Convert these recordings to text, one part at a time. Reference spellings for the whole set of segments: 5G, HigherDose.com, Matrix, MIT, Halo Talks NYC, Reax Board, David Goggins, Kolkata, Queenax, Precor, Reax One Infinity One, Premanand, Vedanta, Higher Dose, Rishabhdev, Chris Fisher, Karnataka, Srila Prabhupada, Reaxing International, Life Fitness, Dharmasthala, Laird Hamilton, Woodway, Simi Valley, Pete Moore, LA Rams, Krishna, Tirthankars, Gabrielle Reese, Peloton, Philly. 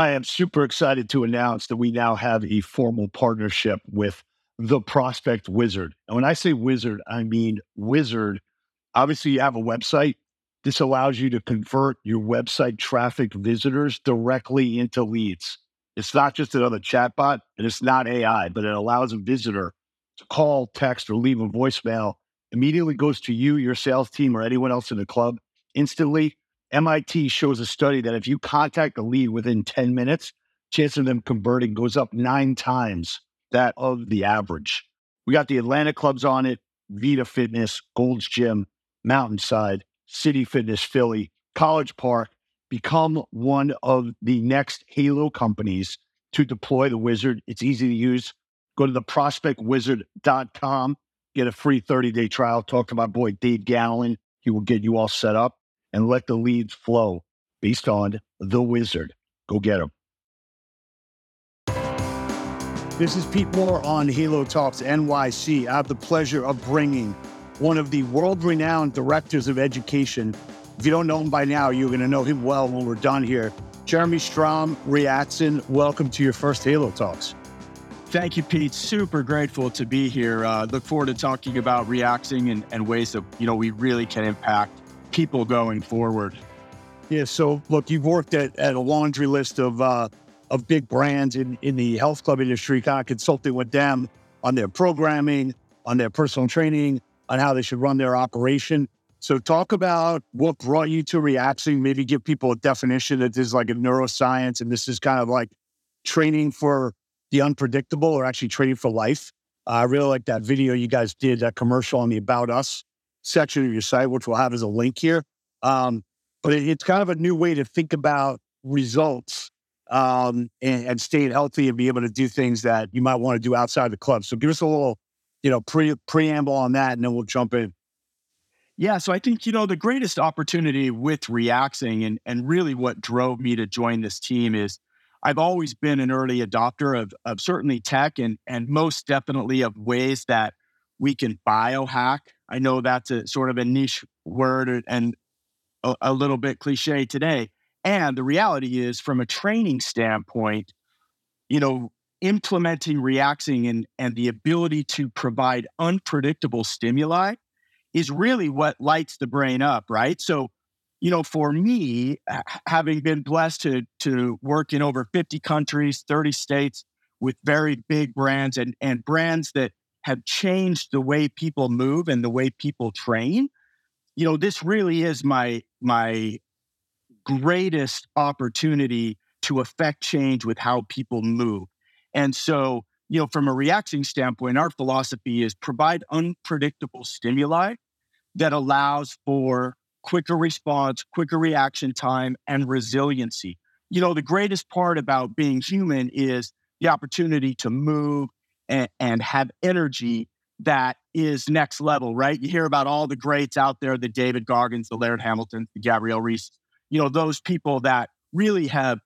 I am super excited to announce that we now have a formal partnership with the Prospect Wizard. And when I say wizard, I mean wizard. Obviously, you have a website. This allows you to convert your website traffic visitors directly into leads. It's not just another chatbot, and it's not AI, but it allows a visitor to call, text, or leave a voicemail. Immediately goes to you, your sales team, or anyone else in the club. Instantly, MIT shows a study that if you contact a lead within 10 minutes, chance of them converting goes up 9 times that of the average. We got the Atlanta clubs on it, Vita Fitness, Gold's Gym, Mountainside, City Fitness, Philly, College Park. Become one of the next Halo companies to deploy the Wizard. It's easy to use. Go to theprospectwizard.com, get a free 30-day trial. Talk to my boy, Dave Gallan. He will get you all set up and let the leads flow based on the Wizard. Go get them. This is Pete Moore on Halo Talks NYC. I have the pleasure of bringing one of the world-renowned directors of education. If you don't know him by now, you're going to know him well when we're done here. Jeremy Strom Reaxing, welcome to your first Halo Talks. Thank you, Pete. Super grateful to be here. Look forward to talking about reaxing and ways that, you know, we really can impact people going forward. Yeah, so look, you've worked at a laundry list of big brands in the health club industry, kind of consulting with them on their programming, on their personal training, on how they should run their operation. So talk about what brought you to reaxing. Maybe give people a definition that this is like a neuroscience and this is kind of like training for the unpredictable or actually training for life. I really like that video you guys did, that commercial on the About Us section of your site, which we'll have as a link here. But it's kind of a new way to think about results and staying healthy and be able to do things that you might want to do outside the club. So give us a little, you know, preamble on that, and then we'll jump in. Yeah, so I think, you know, the greatest opportunity with reaxing and really what drove me to join this team is I've always been an early adopter of certainly tech and most definitely of ways that we can biohack. I know that's a sort of a niche word and a little bit cliche today. And the reality is, from a training standpoint, you know, implementing reaxing and the ability to provide unpredictable stimuli is really what lights the brain up, right? So, you know, for me, having been blessed to work in over 50 countries, 30 states with very big brands and brands that have changed the way people move and the way people train, you know, this really is my greatest opportunity to affect change with how people move. And so, you know, from a reaxing standpoint, our philosophy is provide unpredictable stimuli that allows for quicker response, quicker reaction time, and resiliency. You know, the greatest part about being human is the opportunity to move and have energy that is next level, right? You hear about all the greats out there, the David Goggins, the Laird Hamiltons, the Gabrielle Reese, you know, those people that really have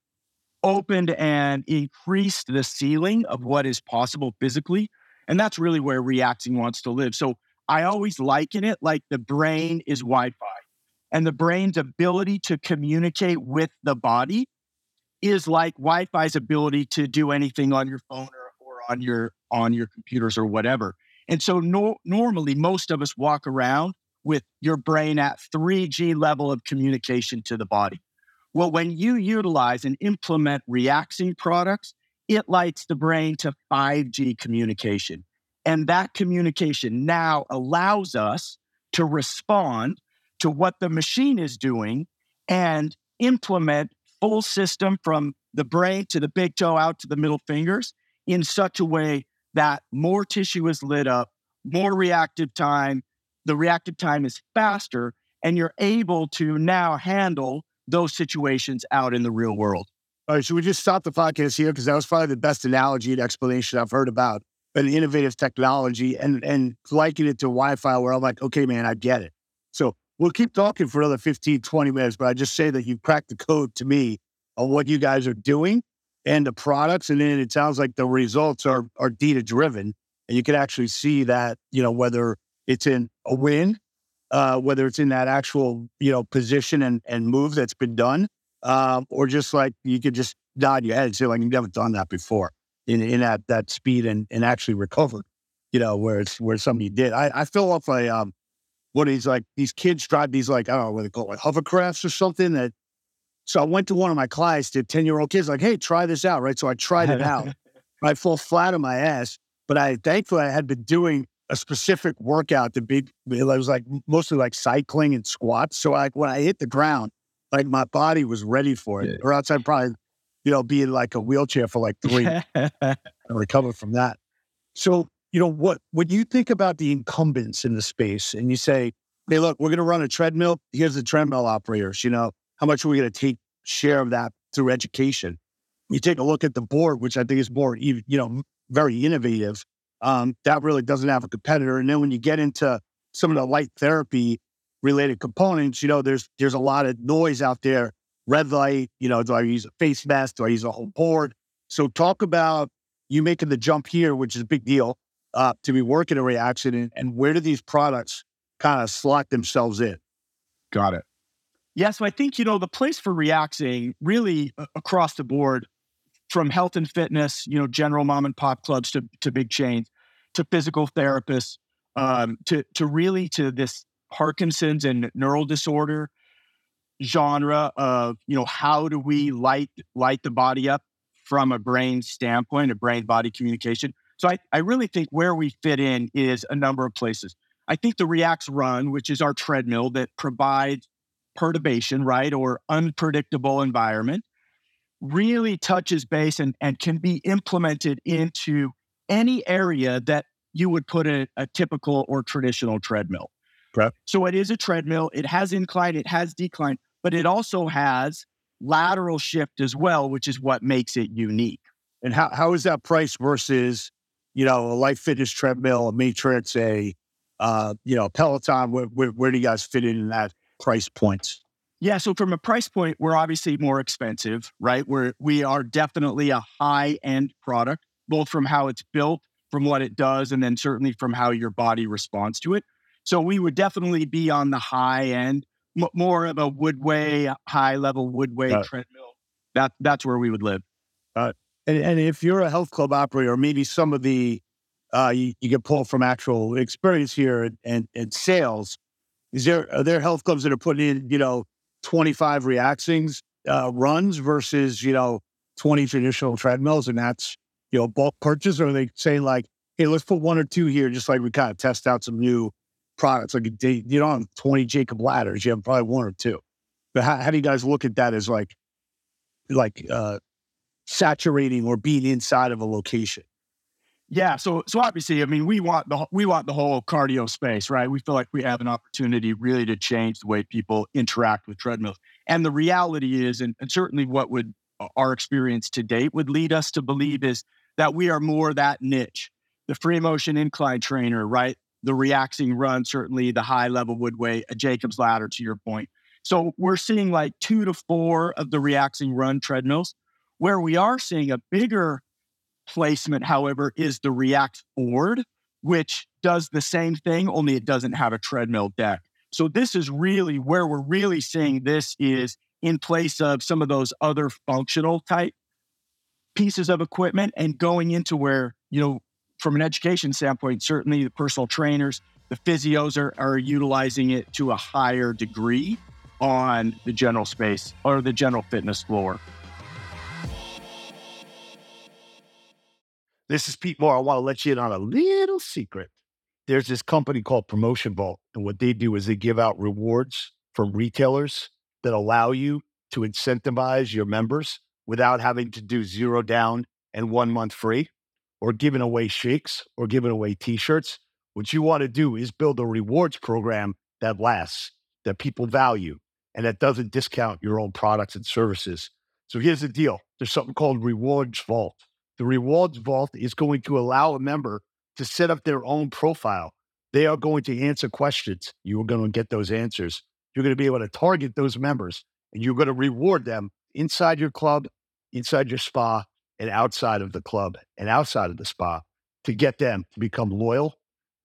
opened and increased the ceiling of what is possible physically. And that's really where reaxing wants to live. So I always liken it like the brain is Wi-Fi, and the brain's ability to communicate with the body is like Wi-Fi's ability to do anything on your phone or on your computers or whatever. And so normally most of us walk around with your brain at 3G level of communication to the body. Well, when you utilize and implement reaxing products, it lights the brain to 5G communication. And that communication now allows us to respond to what the machine is doing and implement full system from the brain to the big toe out to the middle fingers in such a way that more tissue is lit up, more reactive time, the reactive time is faster, and you're able to now handle those situations out in the real world. All right, so we just stopped the podcast here because that was probably the best analogy and explanation I've heard about an innovative technology and liking it to Wi-Fi, where I'm like, okay, man, I get it. So we'll keep talking for another 15, 20 minutes, but I just say that you cracked the code to me on what you guys are doing and the products. And then it sounds like the results are data driven, and you can actually see that, you know, whether it's in a win, whether it's in that actual, you know, position and move that's been done, or just like you could just nod your head and say, like, you've never done that before in that speed and actually recovered, you know, where it's where somebody did. I fell off a, what is like, these kids drive these, like, I don't know what they call it, like hovercrafts or something that. So I went to one of my clients, the 10-year-old kids, like, hey, try this out, right? So I tried it out. I fall flat on my ass, but thankfully I had been doing a specific workout that it was like mostly like cycling and squats. So like when I hit the ground, like my body was ready for it, or else I'd probably, you know, be in like a wheelchair for like 3 weeks and recover from that. So, you know, when you think about the incumbents in the space and you say, hey, look, we're going to run a treadmill. Here's the treadmill operators, you know, how much are we going to take share of that through education? You take a look at the board, which I think is more, you know, very innovative. That really doesn't have a competitor. And then when you get into some of the light therapy related components, you know, there's a lot of noise out there. Red light, you know, do I use a face mask? Do I use a whole board? So talk about you making the jump here, which is a big deal, to be working a reaction. And where do these products kind of slot themselves in? Got it. Yeah, so I think, you know, the place for reaxing really across the board, from health and fitness, you know, general mom and pop clubs to big chains, to physical therapists, to really to this Parkinson's and neural disorder genre of, you know, how do we light the body up from a brain standpoint, a brain-body communication. So I really think where we fit in is a number of places. I think the Reax Run, which is our treadmill that provides perturbation, right, or unpredictable environment, really touches base and can be implemented into any area that you would put a typical or traditional treadmill. Right. So it is a treadmill. It has incline, it has decline, but it also has lateral shift as well, which is what makes it unique. And how is that priced versus, you know, a Life Fitness treadmill, a Matrix, you know, Peloton? Where do you guys fit in that price points? Yeah, so from a price point, we're obviously more expensive, right? We are definitely a high-end product, both from how it's built, from what it does, and then certainly from how your body responds to it. So we would definitely be on the high end, more of a Woodway, high-level Woodway treadmill. That's where we would live. And if you're a health club operator, maybe some of the, you get pulled from actual experience here and sales, are there health clubs that are putting in, you know, 25 reaxings runs versus, you know, 20 traditional treadmills, and that's, you know, bulk purchase? Or are they saying like, hey, let's put one or two here, just like we kind of test out some new products? Like you don't have 20 Jacob ladders, you have probably one or two. But how do you guys look at that as like saturating or being inside of a location? Yeah, so obviously, I mean, we want the whole cardio space, right? We feel like we have an opportunity really to change the way people interact with treadmills. And the reality is, and certainly what would our experience to date would lead us to believe, is that we are more that niche. The free motion incline trainer, right? The reaxing run, certainly the high level Woodway, a Jacob's ladder, to your point. So we're seeing like 2 to 4 of the reaxing run treadmills. Where we are seeing a bigger placement, however, is the Reax Board, which does the same thing, only it doesn't have a treadmill deck. So this is really where we're really seeing this is in place of some of those other functional type pieces of equipment, and going into where, you know, from an education standpoint, certainly the personal trainers, the physios are utilizing it to a higher degree on the general space or the general fitness floor. This is Pete Moore. I want to let you in on a little secret. There's this company called Promotion Vault, and what they do is they give out rewards from retailers that allow you to incentivize your members without having to do 0 down and 1 month free, or giving away shakes or giving away t-shirts. What you want to do is build a rewards program that lasts, that people value, and that doesn't discount your own products and services. So here's the deal. There's something called Rewards Vault. The Rewards Vault is going to allow a member to set up their own profile. They are going to answer questions. You are going to get those answers. You're going to be able to target those members, and you're going to reward them inside your club, inside your spa, and outside of the club and outside of the spa, to get them to become loyal,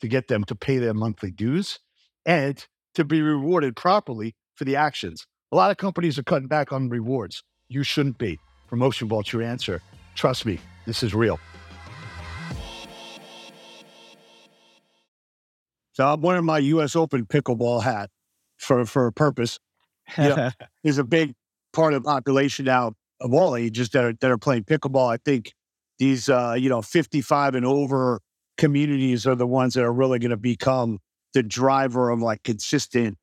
to get them to pay their monthly dues, and to be rewarded properly for the actions. A lot of companies are cutting back on rewards. You shouldn't be. Promotion Vault's your answer. Trust me, this is real. So I'm wearing my U.S. Open pickleball hat for a purpose. Yeah, there's a big part of the population now of all ages that are playing pickleball. I think these 55 and over communities are the ones that are really going to become the driver of like consistent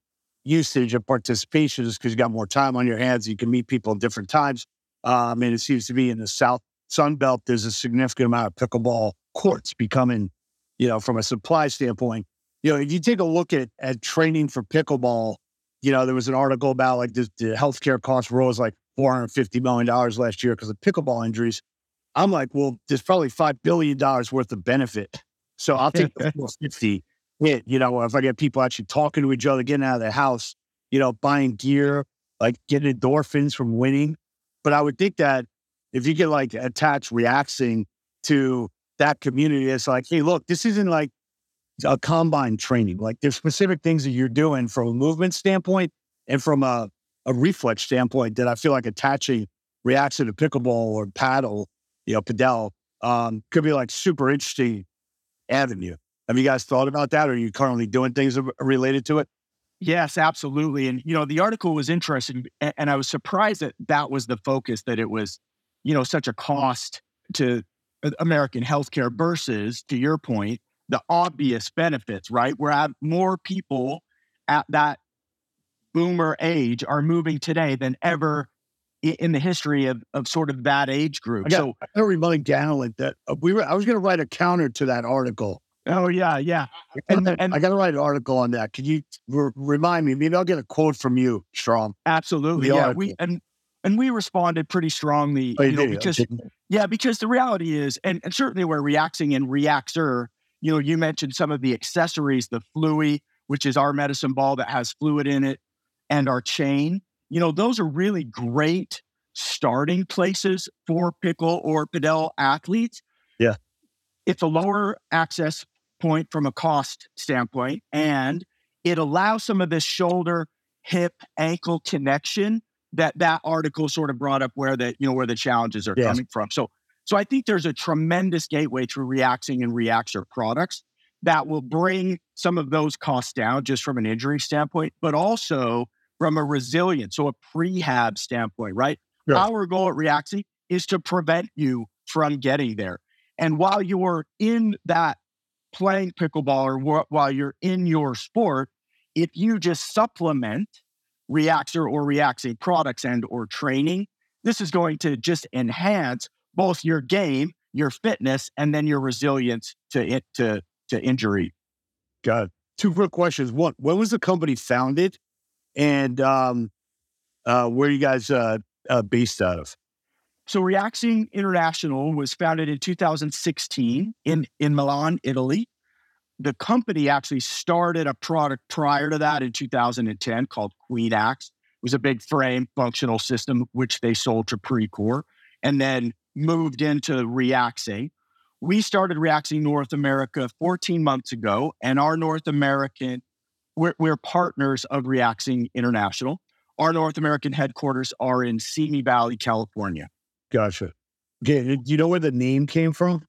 usage of participation, because you got more time on your hands. You can meet people at different times. And it seems to be in the South Sun Belt, there's a significant amount of pickleball courts becoming, from a supply standpoint. If you take a look at training for pickleball, there was an article about like the healthcare costs rose like $450 million last year because of pickleball injuries. I'm like, well, there's probably $5 billion worth of benefit. So I'll take the 50 hit, if I get people actually talking to each other, getting out of their house, buying gear, like getting endorphins from winning. But I would think that if you get like attach Reaxing to that community, it's like, hey, look, this isn't like a combine training. Like there's specific things that you're doing from a movement standpoint and from a reflex standpoint that I feel like attaching Reaxing to pickleball or paddle, padel, could be like super interesting avenue. Have you guys thought about that? Or are you currently doing things related to it? Yes, absolutely. And, the article was interesting and I was surprised that that was the focus, that it was, such a cost to American healthcare versus, to your point, the obvious benefits, right? Where more people at that boomer age are moving today than ever in the history of sort of that age group. I gotta remind Gallan that I was going to write a counter to that article. Oh, yeah. And I got to write an article on that. Can you remind me? Maybe I'll get a quote from you, Strom. Absolutely. Yeah, we responded pretty strongly. Oh, because the reality is, and certainly where Reaxing and Reaxer, you mentioned some of the accessories, the Flui, which is our medicine ball that has fluid in it, and our chain. Those are really great starting places for pickle or padel athletes. Yeah. It's a lower access point from a cost standpoint, and it allows some of this shoulder, hip, ankle connection that article sort of brought up where the challenges are coming from. So I think there's a tremendous gateway through Reaxing and Reaxer products that will bring some of those costs down just from an injury standpoint, but also from a resilience, so a prehab standpoint, right? Yeah. Our goal at Reaxing is to prevent you from getting there. And while you're in that playing pickleball or while you're in your sport, if you just supplement Reaxer or Reaxing products and or training, this is going to just enhance both your game, your fitness, and then your resilience to injury. Got it. Two quick questions. One, when was the company founded, and where are you guys based out of? So Reaxing International was founded in 2016 in Milan, Italy. The company actually started a product prior to that in 2010 called Queenax. It was a big frame functional system, which they sold to Precor and then moved into Reaxing. We started Reaxing North America 14 months ago, and our North American, we're partners of Reaxing International. Our North American headquarters are in Simi Valley, California. Gotcha. Okay, you know where the name came from?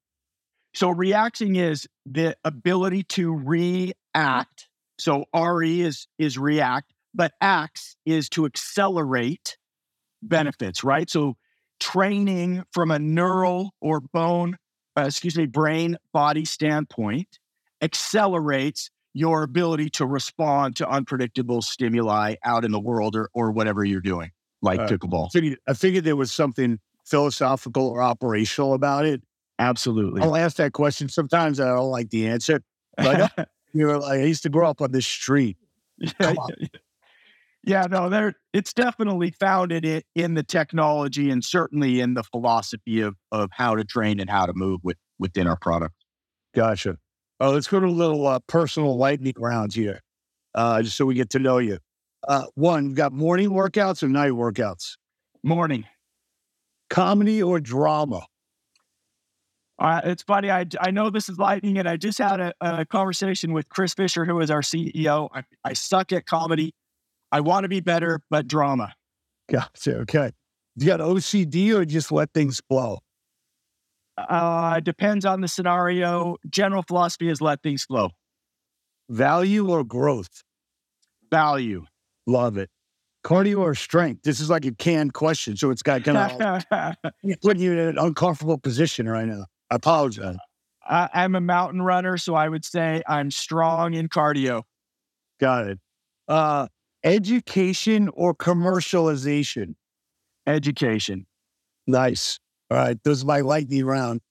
So Reaxing is the ability to react. So RE is react, but acts is to accelerate benefits, right? So training from a neural or brain body standpoint accelerates your ability to respond to unpredictable stimuli out in the world or whatever you're doing, like pickleball. I figured there was something philosophical or operational about it. Absolutely. I'll ask that question. Sometimes I don't like the answer. But I used to grow up on this street. It's definitely founded in the technology and certainly in the philosophy of how to train and how to move within our product. Gotcha. Oh, let's go to a little personal lightning round here, just so we get to know you. One, you've got morning workouts or night workouts? Morning. Comedy or drama? It's funny. I know this is lightning, and I just had a conversation with Chris Fisher, who is our CEO. I suck at comedy. I want to be better, but drama. Gotcha. Okay. You got OCD or just let things flow? Depends on the scenario. General philosophy is let things flow. Value or growth? Value. Love it. Cardio or strength? This is like a canned question, so it's got kind of putting you in an uncomfortable position right now. I apologize. I'm a mountain runner, so I would say I'm strong in cardio. Got it. Education or commercialization? Education. Nice. All right. Those are my lightning round.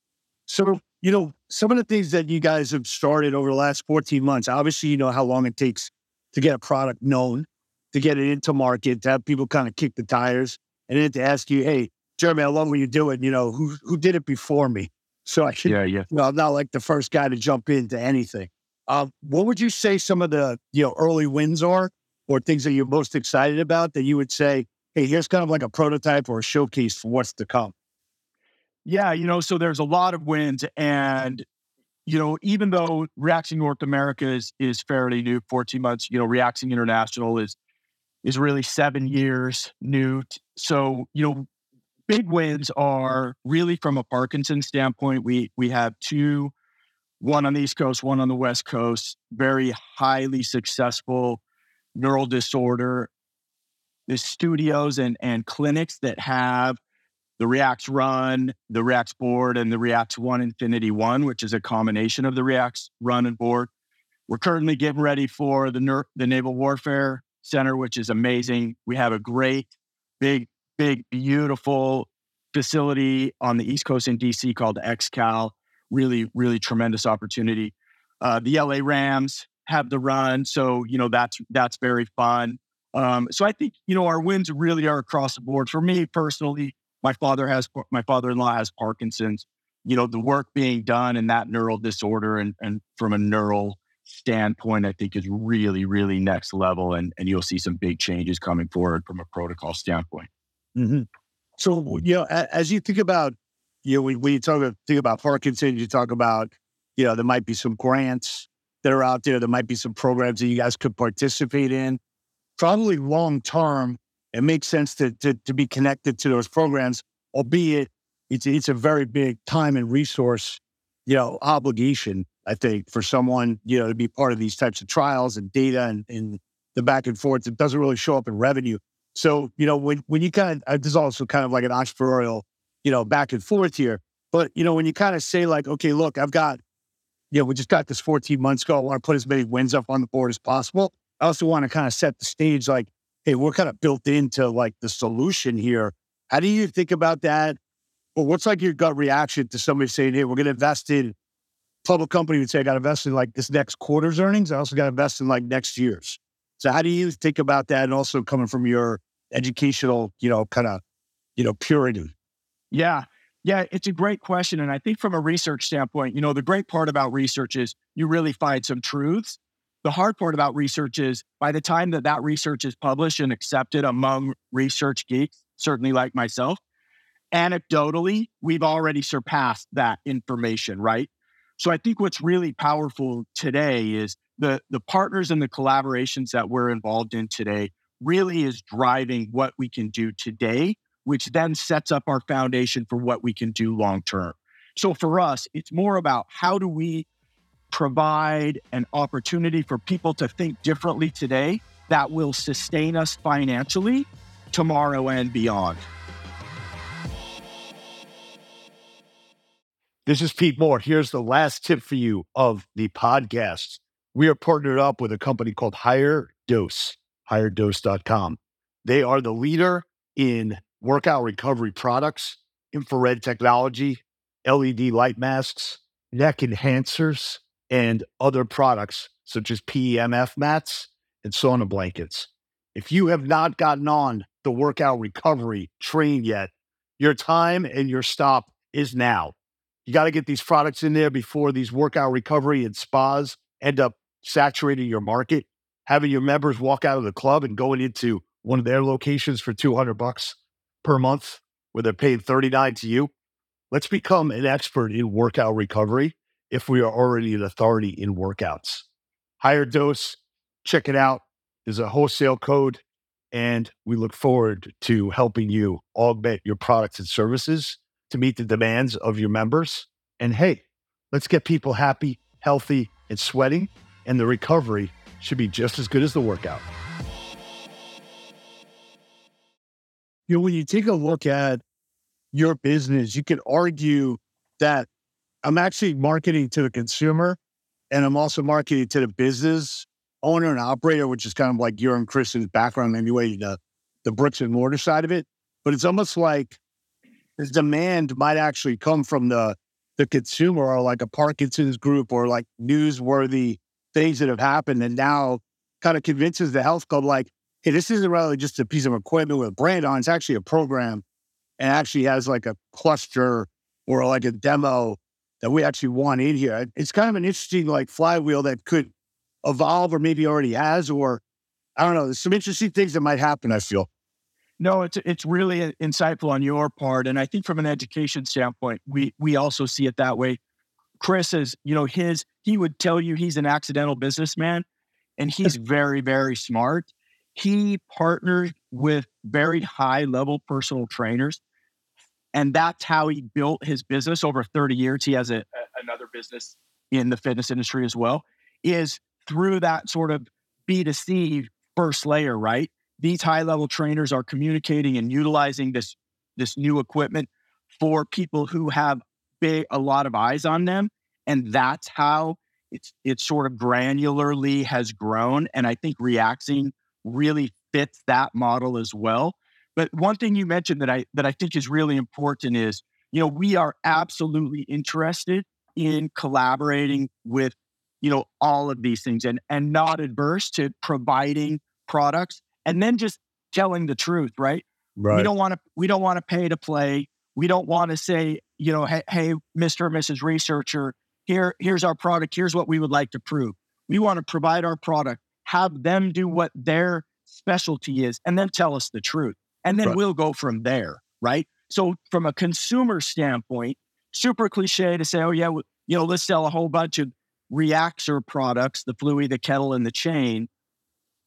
So, you know, some of the things that you guys have started over the last 14 months, obviously, you know how long it takes to get a product known, to get it into market, to have people kind of kick the tires, and then to ask you, hey, Jeremy, I love what you're doing. You know, who did it before me? So I should, you know, I'm not like the first guy to jump into anything. What would you say some of the, you know, early wins are, or things that you're most excited about that you would say, hey, here's kind of like a prototype or a showcase for what's to come? Yeah, you know, so there's a lot of wins. And, you know, even though Reaxing North America is fairly new, 14 months, you know, Reaxing International is really 7 years new. So, you know, big wins are really from a Parkinson's standpoint. We have two, one on the East Coast, one on the West Coast, very highly successful neural disorder. The studios and clinics that have the Reax Run, the Reax Board, and the Reax One Infinity One, which is a combination of the Reax Run and Board. We're currently getting ready for the Naval Warfare Center, which is amazing. We have a great, big, beautiful facility on the East Coast in DC called XCal. Really, really tremendous opportunity. The LA Rams have the run. So, you know, that's very fun. So I think, you know, our wins really are across the board. For me personally, my father-in-law has Parkinson's, you know, the work being done in that neural disorder and from a neural standpoint, I think is really, really next level. And you'll see some big changes coming forward from a protocol standpoint. Mm-hmm. So, you know, as you think about, you know, when you think about Parkinson's, you talk about, you know, there might be some grants that are out there. There might be some programs that you guys could participate in. Probably long-term, it makes sense to be connected to those programs, albeit it's a very big time and resource, you know, obligation, I think, for someone, you know, to be part of these types of trials and data and the back and forth. It doesn't really show up in revenue. So, you know, when you kind of, there's also kind of like an entrepreneurial, you know, back and forth here. But, you know, when you kind of say like, okay, look, I've got, you know, we just got this 14 months ago. I want to put as many wins up on the board as possible. I also want to kind of set the stage like, hey, we're kind of built into like the solution here. How do you think about that? Or what's like your gut reaction to somebody saying, hey, we're going to invest in, public company would say, I got to invest in like this next quarter's earnings. I also got to invest in like next year's. So how do you think about that? And also coming from your educational, you know, kind of, you know, purity. Yeah. It's a great question. And I think from a research standpoint, you know, the great part about research is you really find some truths. The hard part about research is by the time that research is published and accepted among research geeks, certainly like myself, anecdotally, we've already surpassed that information, right? So I think what's really powerful today is the partners and the collaborations that we're involved in today really is driving what we can do today, which then sets up our foundation for what we can do long-term. So for us, it's more about how do we provide an opportunity for people to think differently today that will sustain us financially tomorrow and beyond. This is Pete Moore. Here's the last tip for you of the podcast. We are partnered up with a company called Higher Dose, higherdose.com. They are the leader in workout recovery products, infrared technology, LED light masks, neck enhancers, and other products such as PEMF mats and sauna blankets. If you have not gotten on the workout recovery train yet, your time and your stop is now. You got to get these products in there before these workout recovery and spas end up saturating your market, having your members walk out of the club and going into one of their locations for $200 per month, where they're paying $39 to you. Let's become an expert in workout recovery if we are already an authority in workouts. Higher Dose, check it out. There's a wholesale code And we look forward to helping you augment your products and services to meet the demands of your members. And hey, let's get people happy, healthy, and sweating. And the recovery should be just as good as the workout. You know, when you take a look at your business, you could argue that I'm actually marketing to the consumer and I'm also marketing to the business owner and operator, which is kind of like your and Kristen's background anyway, the bricks and mortar side of it. But it's almost like this demand might actually come from the consumer or like a Parkinson's group or like newsworthy things that have happened, and now kind of convinces the health club like, hey, this isn't really just a piece of equipment with a brand on, it's actually a program and actually has like a cluster or like a demo that we actually want in here. It's kind of an interesting like flywheel that could evolve or maybe already has, or I don't know, there's some interesting things that might happen, I feel. No, it's really insightful on your part. And I think from an education standpoint, we also see it that way. Chris is, you know, he would tell you he's an accidental businessman and he's very, very smart. He partnered with very high-level personal trainers, and that's how he built his business over 30 years. He has another business in the fitness industry as well, is through that sort of B2C first layer, right? These high-level trainers are communicating and utilizing this new equipment for people who have a lot of eyes on them. And that's how it's sort of granularly has grown. And I think Reaxing really fits that model as well. But one thing you mentioned that I think is really important is, you know, we are absolutely interested in collaborating with, you know, all of these things and not adverse to providing products and then just telling the truth, right? We don't want to pay to play. We don't want to say, you know, hey, Mr. or Mrs. Researcher, here's our product. Here's what we would like to prove. We want to provide our product, have them do what their specialty is, and then tell us the truth. And then we'll go from there, right? So from a consumer standpoint, super cliche to say, oh yeah, you know, let's sell a whole bunch of Reaxer products, the Flui, the kettle, and the chain,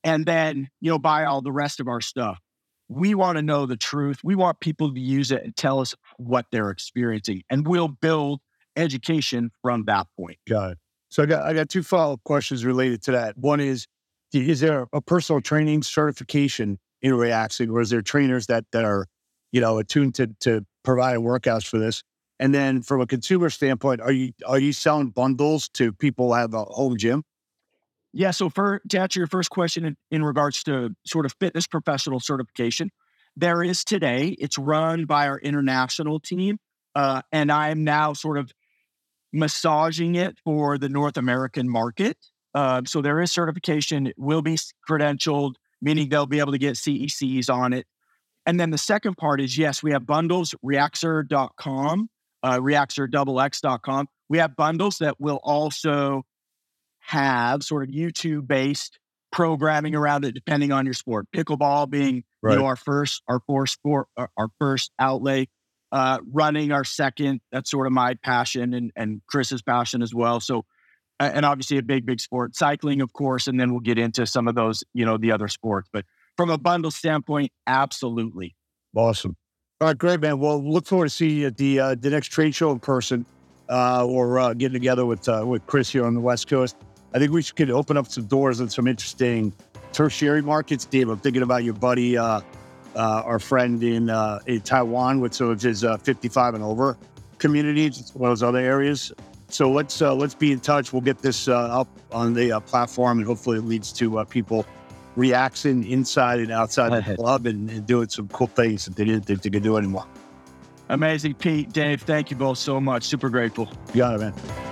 and then, you know, buy all the rest of our stuff. We want to know the truth. We want people to use it and tell us what they're experiencing. And we'll build education from that point. Got it. So I got two follow-up questions related to that. One is there a personal training certification in Reaxing, or is there trainers that are, you know, attuned to providing workouts for this? And then from a consumer standpoint, are you selling bundles to people who have a home gym? Yeah, so to answer your first question in regards to sort of fitness professional certification, there is today. It's run by our international team, and I'm now sort of massaging it for the North American market. So there is certification. It will be credentialed, meaning they'll be able to get CECs on it. And then the second part is, yes, we have bundles, Reaxer.com, Reaxer.com. We have bundles that will also have sort of YouTube-based programming around it, depending on your sport. Pickleball being you know, our first outlay, running our second. That's sort of my passion and Chris's passion as well. So, and obviously a big sport, cycling, of course, and then we'll get into some of those, you know, the other sports. But from a bundle standpoint, absolutely. Awesome. All right, great, man. Well, look forward to seeing you at the next trade show in person, or getting together with Chris here on the West Coast. I think we could open up some doors in some interesting tertiary markets. Dave, I'm thinking about your buddy, our friend in Taiwan with some of his 55 and over communities, as well as other areas. So let's be in touch. We'll get this up on the platform, and hopefully it leads to people reacting inside and outside the club and doing some cool things that they didn't think they could do anymore. Amazing, Pete, Dave. Thank you both so much. Super grateful. You got it, man.